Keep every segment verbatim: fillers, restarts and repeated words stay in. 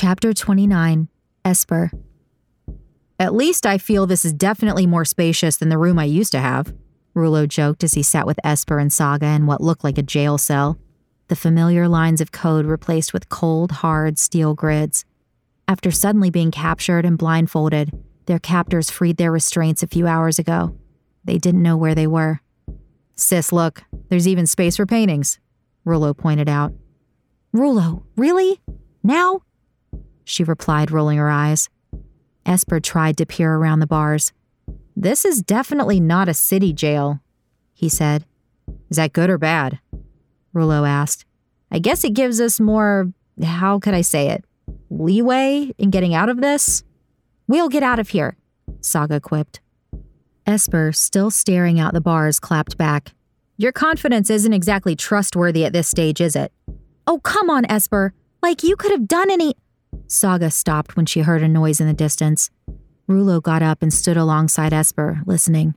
Chapter twenty-nine, Esper. At least I feel this is definitely more spacious than the room I used to have, Rulo joked as he sat with Esper and Saga in what looked like a jail cell, the familiar lines of code replaced with cold, hard steel grids. After suddenly being captured and blindfolded, their captors freed their restraints a few hours ago. They didn't know where they were. Sis, look, there's even space for paintings, Rulo pointed out. Rulo, really? Now? She replied, rolling her eyes. Esper tried to peer around the bars. This is definitely not a city jail, he said. Is that good or bad? Rulo asked. I guess it gives us more, how could I say it, leeway in getting out of this? We'll get out of here, Saga quipped. Esper, still staring out the bars, clapped back. Your confidence isn't exactly trustworthy at this stage, is it? Oh, come on, Esper. Like you could have done any... Saga stopped when she heard a noise in the distance. Rulo got up and stood alongside Esper, listening.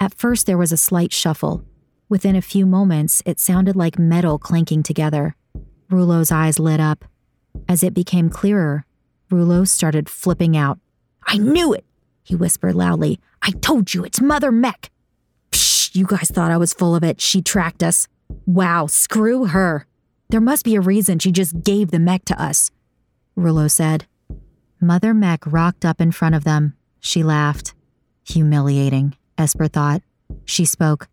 At first, there was a slight shuffle. Within a few moments, it sounded like metal clanking together. Rulo's eyes lit up. As it became clearer, Rulo started flipping out. I knew it, he whispered loudly. I told you, it's Mother Mech. Psh, you guys thought I was full of it. She tracked us. Wow, screw her. There must be a reason she just gave the mech to us, Rulo said. Mother Mech rocked up in front of them. She laughed. Humiliating, Esper thought. She spoke.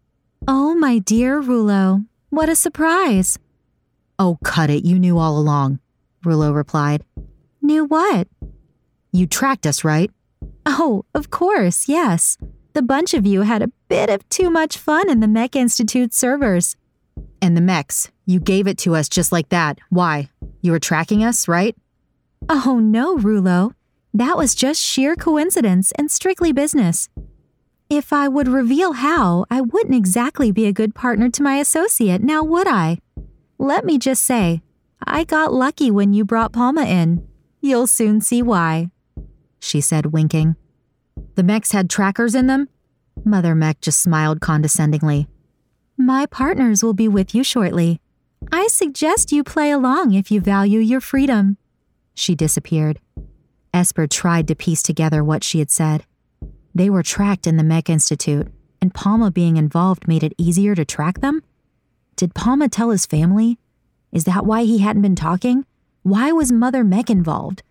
Oh, my dear Rulo, what a surprise. Oh, cut it. You knew all along, Rulo replied. Knew what? You tracked us, right? Oh, of course, yes. The bunch of you had a bit of too much fun in the Mech Institute servers. And the mechs, you gave it to us just like that. Why? You were tracking us, right? Oh, no, Rulo. That was just sheer coincidence and strictly business. If I would reveal how, I wouldn't exactly be a good partner to my associate, now would I? Let me just say, I got lucky when you brought Palma in. You'll soon see why, she said, winking. The mechs had trackers in them? Mother Mech just smiled condescendingly. My partners will be with you shortly. I suggest you play along if you value your freedom. She disappeared. Esper tried to piece together what she had said. They were tracked in the Mech Institute, and Palma being involved made it easier to track them? Did Palma tell his family? Is that why he hadn't been talking? Why was Mother Mech involved?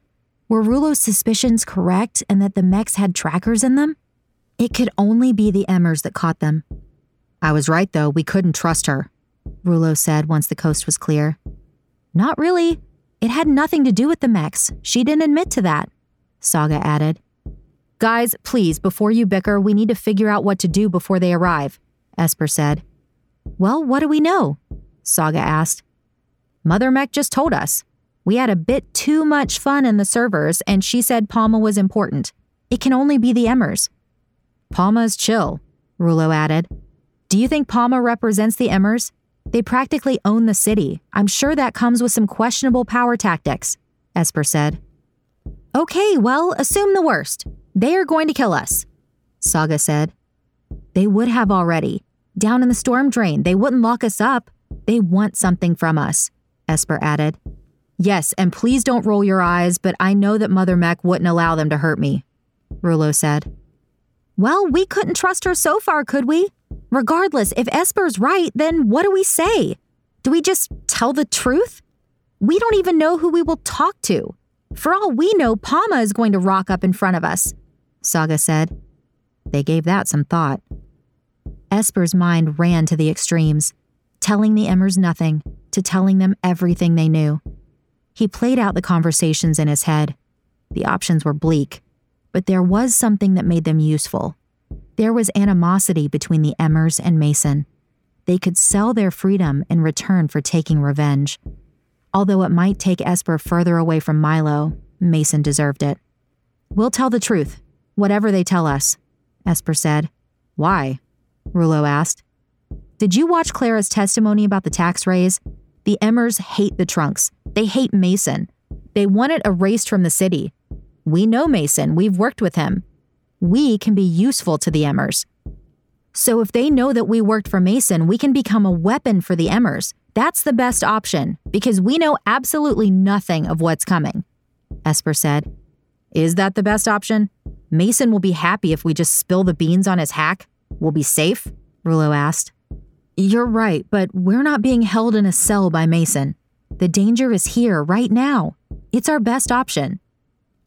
Were Rulo's suspicions correct and that the mechs had trackers in them? It could only be the Emmers that caught them. I was right, though. We couldn't trust her, Rulo said once the coast was clear. Not really. It had nothing to do with the mechs. She didn't admit to that, Saga added. Guys, please, before you bicker, we need to figure out what to do before they arrive, Esper said. Well, what do we know? Saga asked. Mother Mech just told us. We had a bit too much fun in the servers, and she said Palma was important. It can only be the Emmers. Palma's chill, Rulo added. Do you think Palma represents the Emmers? They practically own the city. I'm sure that comes with some questionable power tactics, Esper said. Okay, well, assume the worst. They are going to kill us, Saga said. They would have already. Down in the storm drain, they wouldn't lock us up. They want something from us, Esper added. Yes, and please don't roll your eyes, but I know that Mother Mech wouldn't allow them to hurt me, Rulo said. Well, we couldn't trust her so far, could we? Regardless, if Esper's right, then what do we say? Do we just tell the truth? We don't even know who we will talk to. For all we know, Palma is going to rock up in front of us, Saga said. They gave that some thought. Esper's mind ran to the extremes, telling the Emmers nothing, to telling them everything they knew. He played out the conversations in his head. The options were bleak, but there was something that made them useful. There was animosity between the Emmers and Mason. They could sell their freedom in return for taking revenge. Although it might take Esper further away from Milo, Mason deserved it. We'll tell the truth, whatever they tell us, Esper said. Why? Rulo asked. Did you watch Clara's testimony about the tax raise? The Emmers hate the Trunks. They hate Mason. They want it erased from the city. We know Mason. We've worked with him. We can be useful to the Emmers. So if they know that we worked for Mason, we can become a weapon for the Emmers. That's the best option, because we know absolutely nothing of what's coming, Esper said. Is that the best option? Mason will be happy if we just spill the beans on his hack. We'll be safe? Rouleau asked. You're right, but we're not being held in a cell by Mason. The danger is here, right now. It's our best option.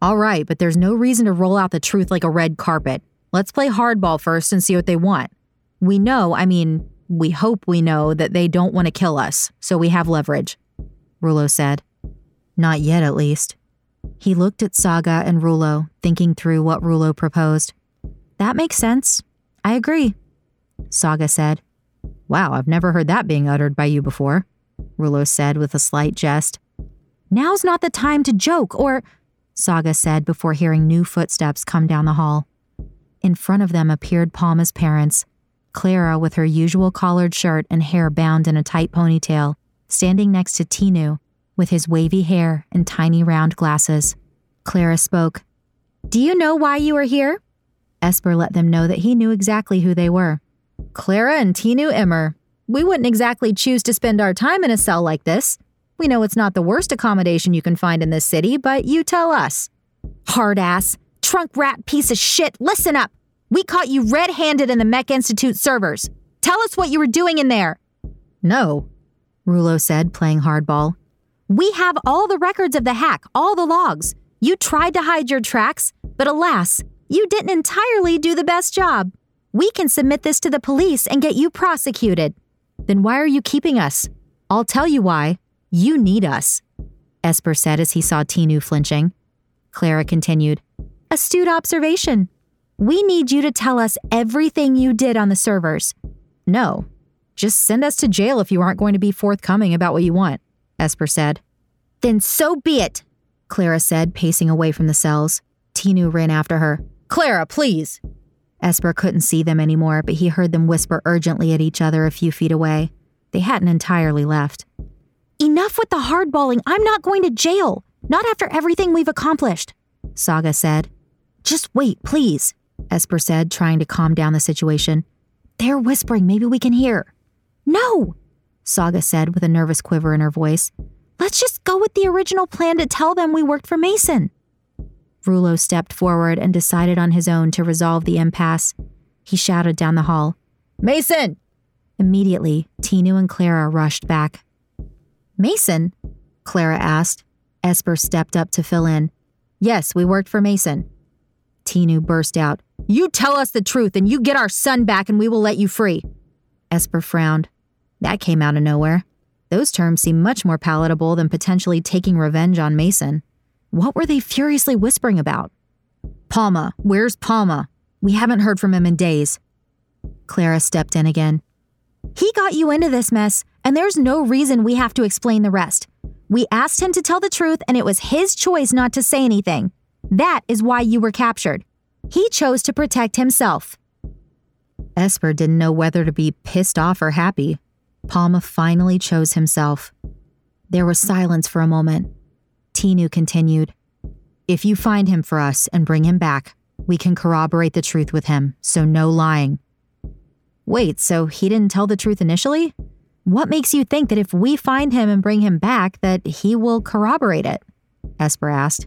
All right, but there's no reason to roll out the truth like a red carpet. Let's play hardball first and see what they want. We know, I mean, we hope we know that they don't want to kill us, so we have leverage, Rouleau said. Not yet, at least. He looked at Saga and Rouleau, thinking through what Rouleau proposed. That makes sense. I agree, Saga said. Wow, I've never heard that being uttered by you before, Rouleau said with a slight jest. Now's not the time to joke, or... Saga said before hearing new footsteps come down the hall. In front of them appeared Palma's parents, Clara with her usual collared shirt and hair bound in a tight ponytail, standing next to Tinu with his wavy hair and tiny round glasses. Clara spoke. Do you know why you are here? Esper let them know that he knew exactly who they were. Clara and Tinu Emmer. We wouldn't exactly choose to spend our time in a cell like this. We know it's not the worst accommodation you can find in this city, but you tell us. Hard-ass, trunk rat piece of shit, listen up. We caught you red-handed in the Mech Institute servers. Tell us what you were doing in there. No, Rouleau said, playing hardball. We have all the records of the hack, all the logs. You tried to hide your tracks, but alas, you didn't entirely do the best job. We can submit this to the police and get you prosecuted. Then why are you keeping us? I'll tell you why. You need us, Esper said as he saw Tinu flinching. Clara continued, Astute observation. We need you to tell us everything you did on the servers. No, just send us to jail if you aren't going to be forthcoming about what you want, Esper said. Then so be it, Clara said, pacing away from the cells. Tinu ran after her. Clara, please. Esper couldn't see them anymore, but he heard them whisper urgently at each other a few feet away. They hadn't entirely left. Enough with the hardballing. I'm not going to jail. Not after everything we've accomplished, Saga said. Just wait, please, Esper said, trying to calm down the situation. They're whispering. Maybe we can hear. No, Saga said with a nervous quiver in her voice. Let's just go with the original plan to tell them we worked for Mason. Rouleau stepped forward and decided on his own to resolve the impasse. He shouted down the hall, Mason! Immediately, Tinu and Clara rushed back. Mason? Clara asked. Esper stepped up to fill in. Yes, we worked for Mason. Tinu burst out. You tell us the truth and you get our son back and we will let you free. Esper frowned. That came out of nowhere. Those terms seemed much more palatable than potentially taking revenge on Mason. What were they furiously whispering about? Palma, where's Palma? We haven't heard from him in days. Clara stepped in again. He got you into this mess, and there's no reason we have to explain the rest. We asked him to tell the truth, and it was his choice not to say anything. That is why you were captured. He chose to protect himself. Esper didn't know whether to be pissed off or happy. Palma finally chose himself. There was silence for a moment. Tinu continued. If you find him for us and bring him back, we can corroborate the truth with him, so no lying. Wait, so he didn't tell the truth initially? What makes you think that if we find him and bring him back that he will corroborate it? Esper asked.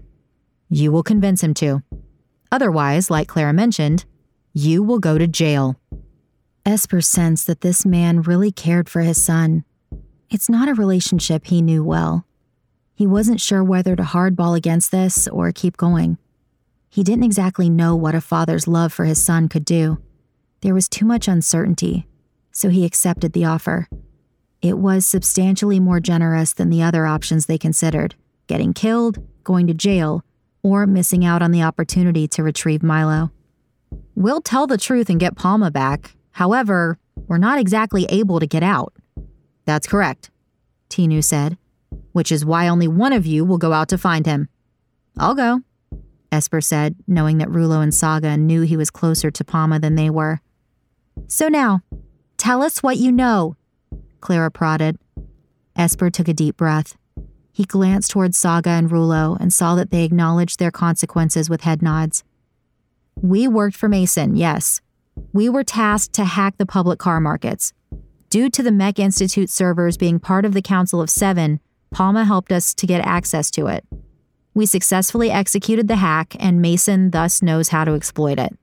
You will convince him to. Otherwise, like Clara mentioned, you will go to jail. Esper sensed that this man really cared for his son. It's not a relationship he knew well. He wasn't sure whether to hardball against this or keep going. He didn't exactly know what a father's love for his son could do. There was too much uncertainty, so he accepted the offer. It was substantially more generous than the other options they considered, getting killed, going to jail, or missing out on the opportunity to retrieve Milo. We'll tell the truth and get Palma back. However, we're not exactly able to get out. That's correct, Tinu said, which is why only one of you will go out to find him. I'll go, Esper said, knowing that Rouleau and Saga knew he was closer to Palma than they were. So now, tell us what you know, Clara prodded. Esper took a deep breath. He glanced towards Saga and Rouleau and saw that they acknowledged their consequences with head nods. We worked for Mason, yes. We were tasked to hack the public car markets. Due to the Mech Institute servers being part of the Council of Seven, Palma helped us to get access to it. We successfully executed the hack, and Mason thus knows how to exploit it.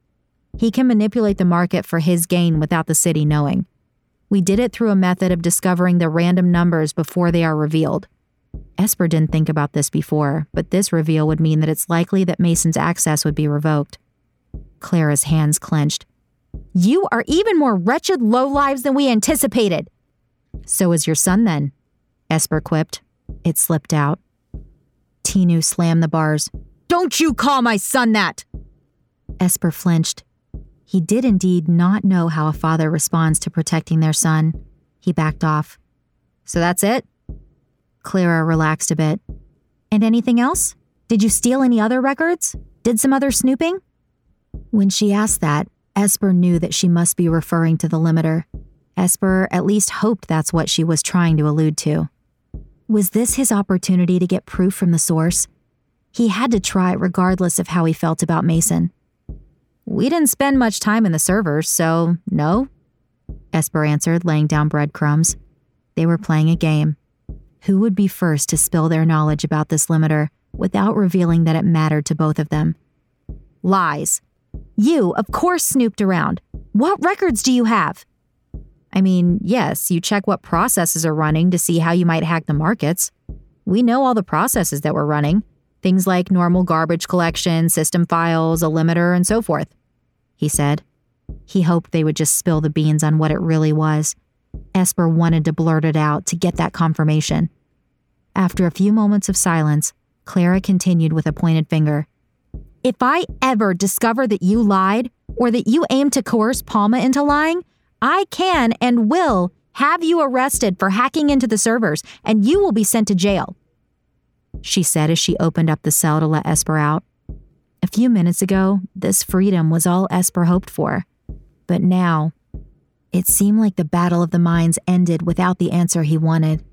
He can manipulate the market for his gain without the city knowing. We did it through a method of discovering the random numbers before they are revealed. Esper didn't think about this before, but this reveal would mean that it's likely that Mason's access would be revoked. Clara's hands clenched. You are even more wretched lowlives than we anticipated. So is your son then, Esper quipped. It slipped out. Tinu slammed the bars. Don't you call my son that! Esper flinched. He did indeed not know how a father responds to protecting their son. He backed off. So that's it? Clara relaxed a bit. And anything else? Did you steal any other records? Did some other snooping? When she asked that, Esper knew that she must be referring to the limiter. Esper at least hoped that's what she was trying to allude to. Was this his opportunity to get proof from the source? He had to try regardless of how he felt about Mason. We didn't spend much time in the servers, so no, Esper answered, laying down breadcrumbs. They were playing a game. Who would be first to spill their knowledge about this limiter without revealing that it mattered to both of them? Lies. You, of course, snooped around. What records do you have? I mean, yes, you check what processes are running to see how you might hack the markets. We know all the processes that were running. Things like normal garbage collection, system files, a limiter, and so forth. He said. He hoped they would just spill the beans on what it really was. Esper wanted to blurt it out to get that confirmation. After a few moments of silence, Clara continued with a pointed finger. If I ever discover that you lied or that you aimed to coerce Palma into lying, I can and will have you arrested for hacking into the servers, and you will be sent to jail, she said as she opened up the cell to let Esper out. A few minutes ago, this freedom was all Esper hoped for. But now, it seemed like the battle of the minds ended without the answer he wanted.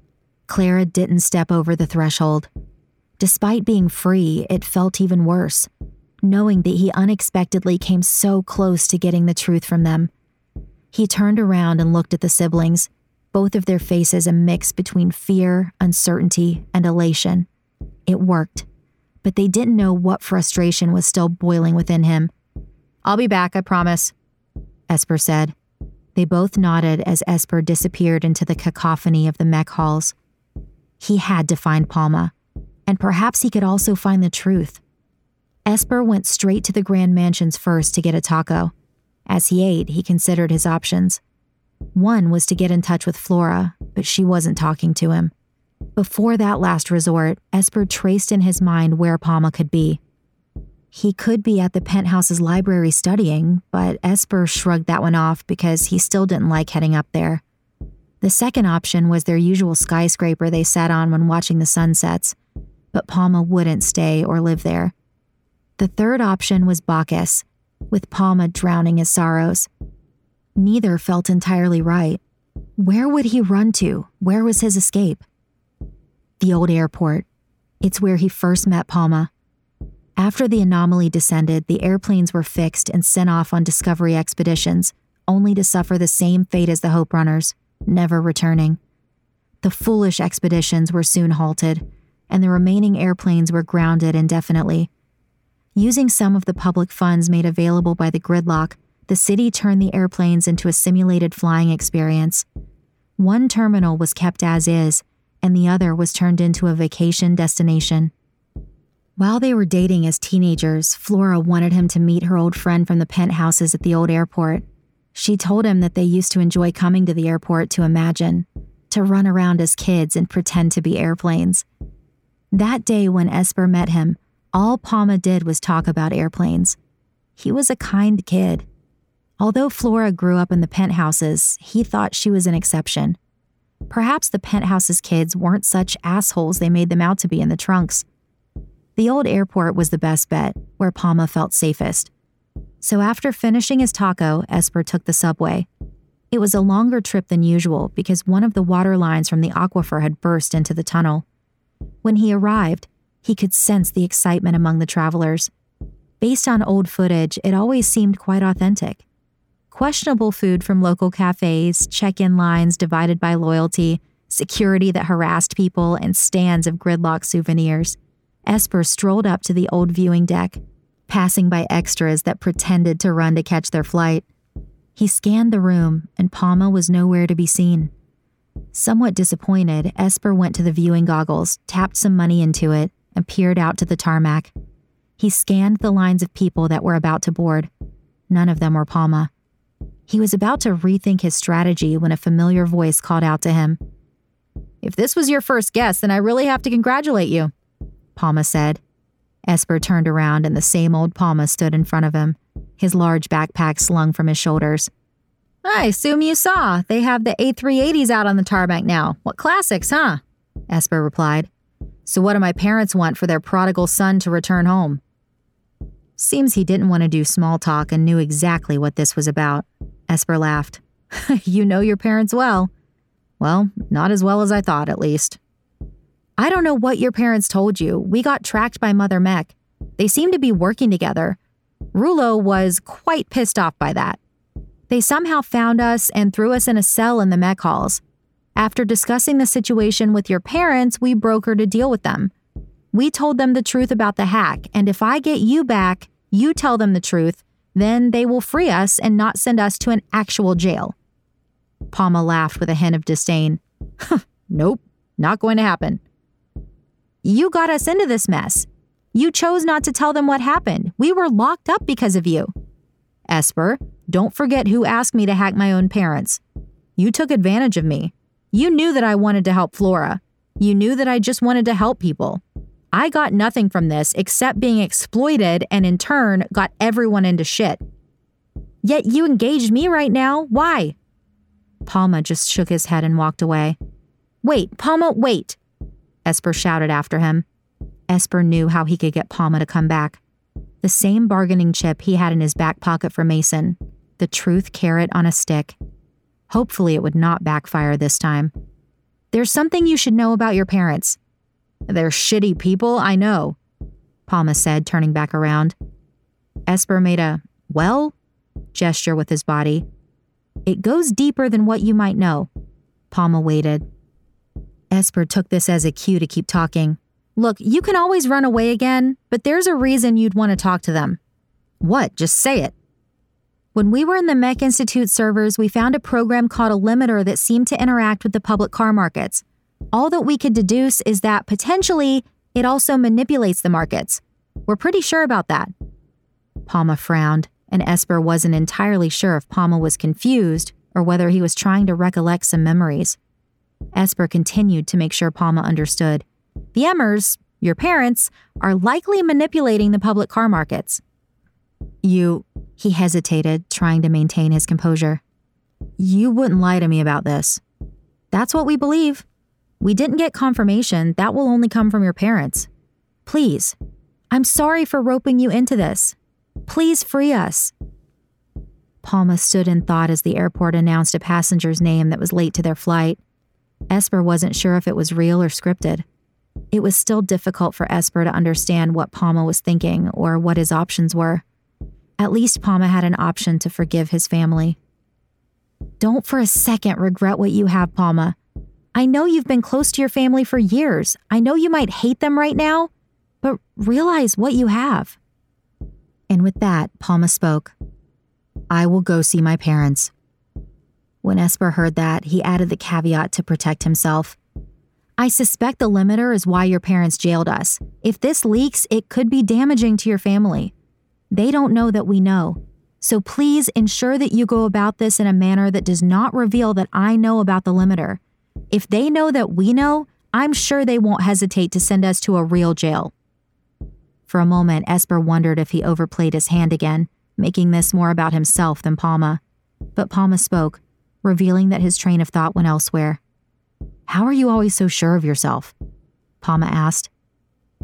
Clara didn't step over the threshold. Despite being free, it felt even worse, knowing that he unexpectedly came so close to getting the truth from them. He turned around and looked at the siblings, both of their faces a mix between fear, uncertainty, and elation. It worked, but they didn't know what frustration was still boiling within him. I'll be back, I promise, Esper said. They both nodded as Esper disappeared into the cacophony of the mech halls. He had to find Palma, and perhaps he could also find the truth. Esper went straight to the Grand Mansions first to get a taco. As he ate, he considered his options. One was to get in touch with Flora, but she wasn't talking to him. Before that last resort, Esper traced in his mind where Palma could be. He could be at the penthouse's library studying, but Esper shrugged that one off because he still didn't like heading up there. The second option was their usual skyscraper they sat on when watching the sunsets, but Palma wouldn't stay or live there. The third option was Bacchus, with Palma drowning his sorrows. Neither felt entirely right. Where would he run to? Where was his escape? The old airport. It's where he first met Palma. After the anomaly descended, the airplanes were fixed and sent off on discovery expeditions, only to suffer the same fate as the Hope Runners, never returning. The foolish expeditions were soon halted, and the remaining airplanes were grounded indefinitely. Using some of the public funds made available by the gridlock, the city turned the airplanes into a simulated flying experience. One terminal was kept as is, and the other was turned into a vacation destination. While they were dating as teenagers, Flora wanted him to meet her old friend from the penthouses at the old airport. She told him that they used to enjoy coming to the airport to imagine, to run around as kids and pretend to be airplanes. That day when Esper met him, all Palma did was talk about airplanes. He was a kind kid. Although Flora grew up in the penthouses, he thought she was an exception. Perhaps the penthouse's kids weren't such assholes they made them out to be in the trunks. The old airport was the best bet, where Palma felt safest. So after finishing his taco, Esper took the subway. It was a longer trip than usual because one of the water lines from the aquifer had burst into the tunnel. When he arrived, he could sense the excitement among the travelers. Based on old footage, it always seemed quite authentic. Questionable food from local cafes, check-in lines divided by loyalty, security that harassed people, and stands of gridlock souvenirs. Esper strolled up to the old viewing deck, passing by extras that pretended to run to catch their flight. He scanned the room, and Palma was nowhere to be seen. Somewhat disappointed, Esper went to the viewing goggles, tapped some money into it, and peered out to the tarmac. He scanned the lines of people that were about to board. None of them were Palma. He was about to rethink his strategy when a familiar voice called out to him. "If this was your first guess, then I really have to congratulate you," Palma said. Esper turned around and the same old Palma stood in front of him, his large backpack slung from his shoulders. "I assume you saw. They have the A three eighties out on the tarmac now. What classics, huh?" Esper replied. "So what do my parents want for their prodigal son to return home?" Seems he didn't want to do small talk and knew exactly what this was about. Esper laughed. "You know your parents well." "Well, not as well as I thought, at least." "I don't know what your parents told you. We got tracked by Mother Mech. They seem to be working together. Rulo was quite pissed off by that. They somehow found us and threw us in a cell in the mech halls. After discussing the situation with your parents, we brokered a deal with them. We told them the truth about the hack, and if I get you back, you tell them the truth, then they will free us and not send us to an actual jail." Palma laughed with a hint of disdain. "Nope, not going to happen." "You got us into this mess. You chose not to tell them what happened. We were locked up because of you." "Esper, don't forget who asked me to hack my own parents. You took advantage of me. You knew that I wanted to help Flora. You knew that I just wanted to help people. I got nothing from this except being exploited and in turn got everyone into shit. Yet you engaged me right now. Why?" Palma just shook his head and walked away. "Wait, Palma, wait!" Esper shouted after him. Esper knew how he could get Palma to come back. The same bargaining chip he had in his back pocket for Mason. The truth carrot on a stick. Hopefully it would not backfire this time. "There's something you should know about your parents." "They're shitty people, I know," Palma said, turning back around. Esper made a, well, gesture with his body. "It goes deeper than what you might know." Palma waited. Esper took this as a cue to keep talking. "Look, you can always run away again, but there's a reason you'd want to talk to them." "What? Just say it." "When we were in the Mech Institute servers, we found a program called a limiter that seemed to interact with the public car markets. All that we could deduce is that, potentially, it also manipulates the markets. We're pretty sure about that." Palma frowned, and Esper wasn't entirely sure if Palma was confused or whether he was trying to recollect some memories. Esper continued to make sure Palma understood. "The Emmers, your parents, are likely manipulating the public car markets." You, he hesitated, trying to maintain his composure. "You wouldn't lie to me about this." "That's what we believe. We didn't get confirmation. That will only come from your parents. Please, I'm sorry for roping you into this. Please free us." Palma stood in thought as the airport announced a passenger's name that was late to their flight. Esper wasn't sure if it was real or scripted. It was still difficult for Esper to understand what Palma was thinking or what his options were. At least Palma had an option to forgive his family. "Don't for a second regret what you have, Palma. I know you've been close to your family for years. I know you might hate them right now, but realize what you have." And with that, Palma spoke. "I will go see my parents." When Esper heard that, he added the caveat to protect himself. "I suspect the limiter is why your parents jailed us. If this leaks, it could be damaging to your family. They don't know that we know. So please ensure that you go about this in a manner that does not reveal that I know about the limiter. If they know that we know, I'm sure they won't hesitate to send us to a real jail." For a moment, Esper wondered if he overplayed his hand again, making this more about himself than Palma. But Palma spoke, revealing that his train of thought went elsewhere. "How are you always so sure of yourself?" Palma asked.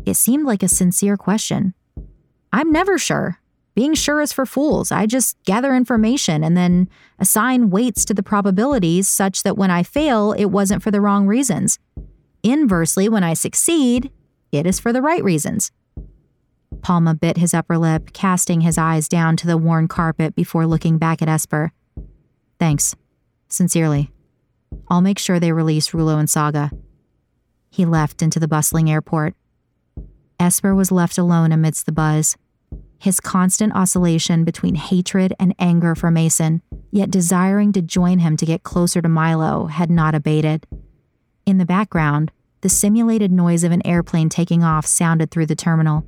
It seemed like a sincere question. "I'm never sure. Being sure is for fools. I just gather information and then assign weights to the probabilities such that when I fail, it wasn't for the wrong reasons. Inversely, when I succeed, it is for the right reasons." Palma bit his upper lip, casting his eyes down to the worn carpet before looking back at Esper. "Thanks. Sincerely. I'll make sure they release Rulo and Saga." He left into the bustling airport. Esper was left alone amidst the buzz. His constant oscillation between hatred and anger for Mason, yet desiring to join him to get closer to Milo, had not abated. In the background, the simulated noise of an airplane taking off sounded through the terminal.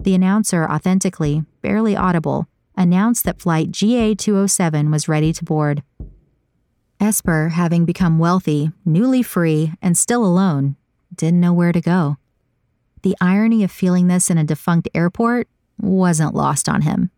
The announcer, authentically, barely audible, announced that flight G A two oh seven was ready to board. Esper, having become wealthy, newly free, and still alone, didn't know where to go. The irony of feeling this in a defunct airport wasn't lost on him.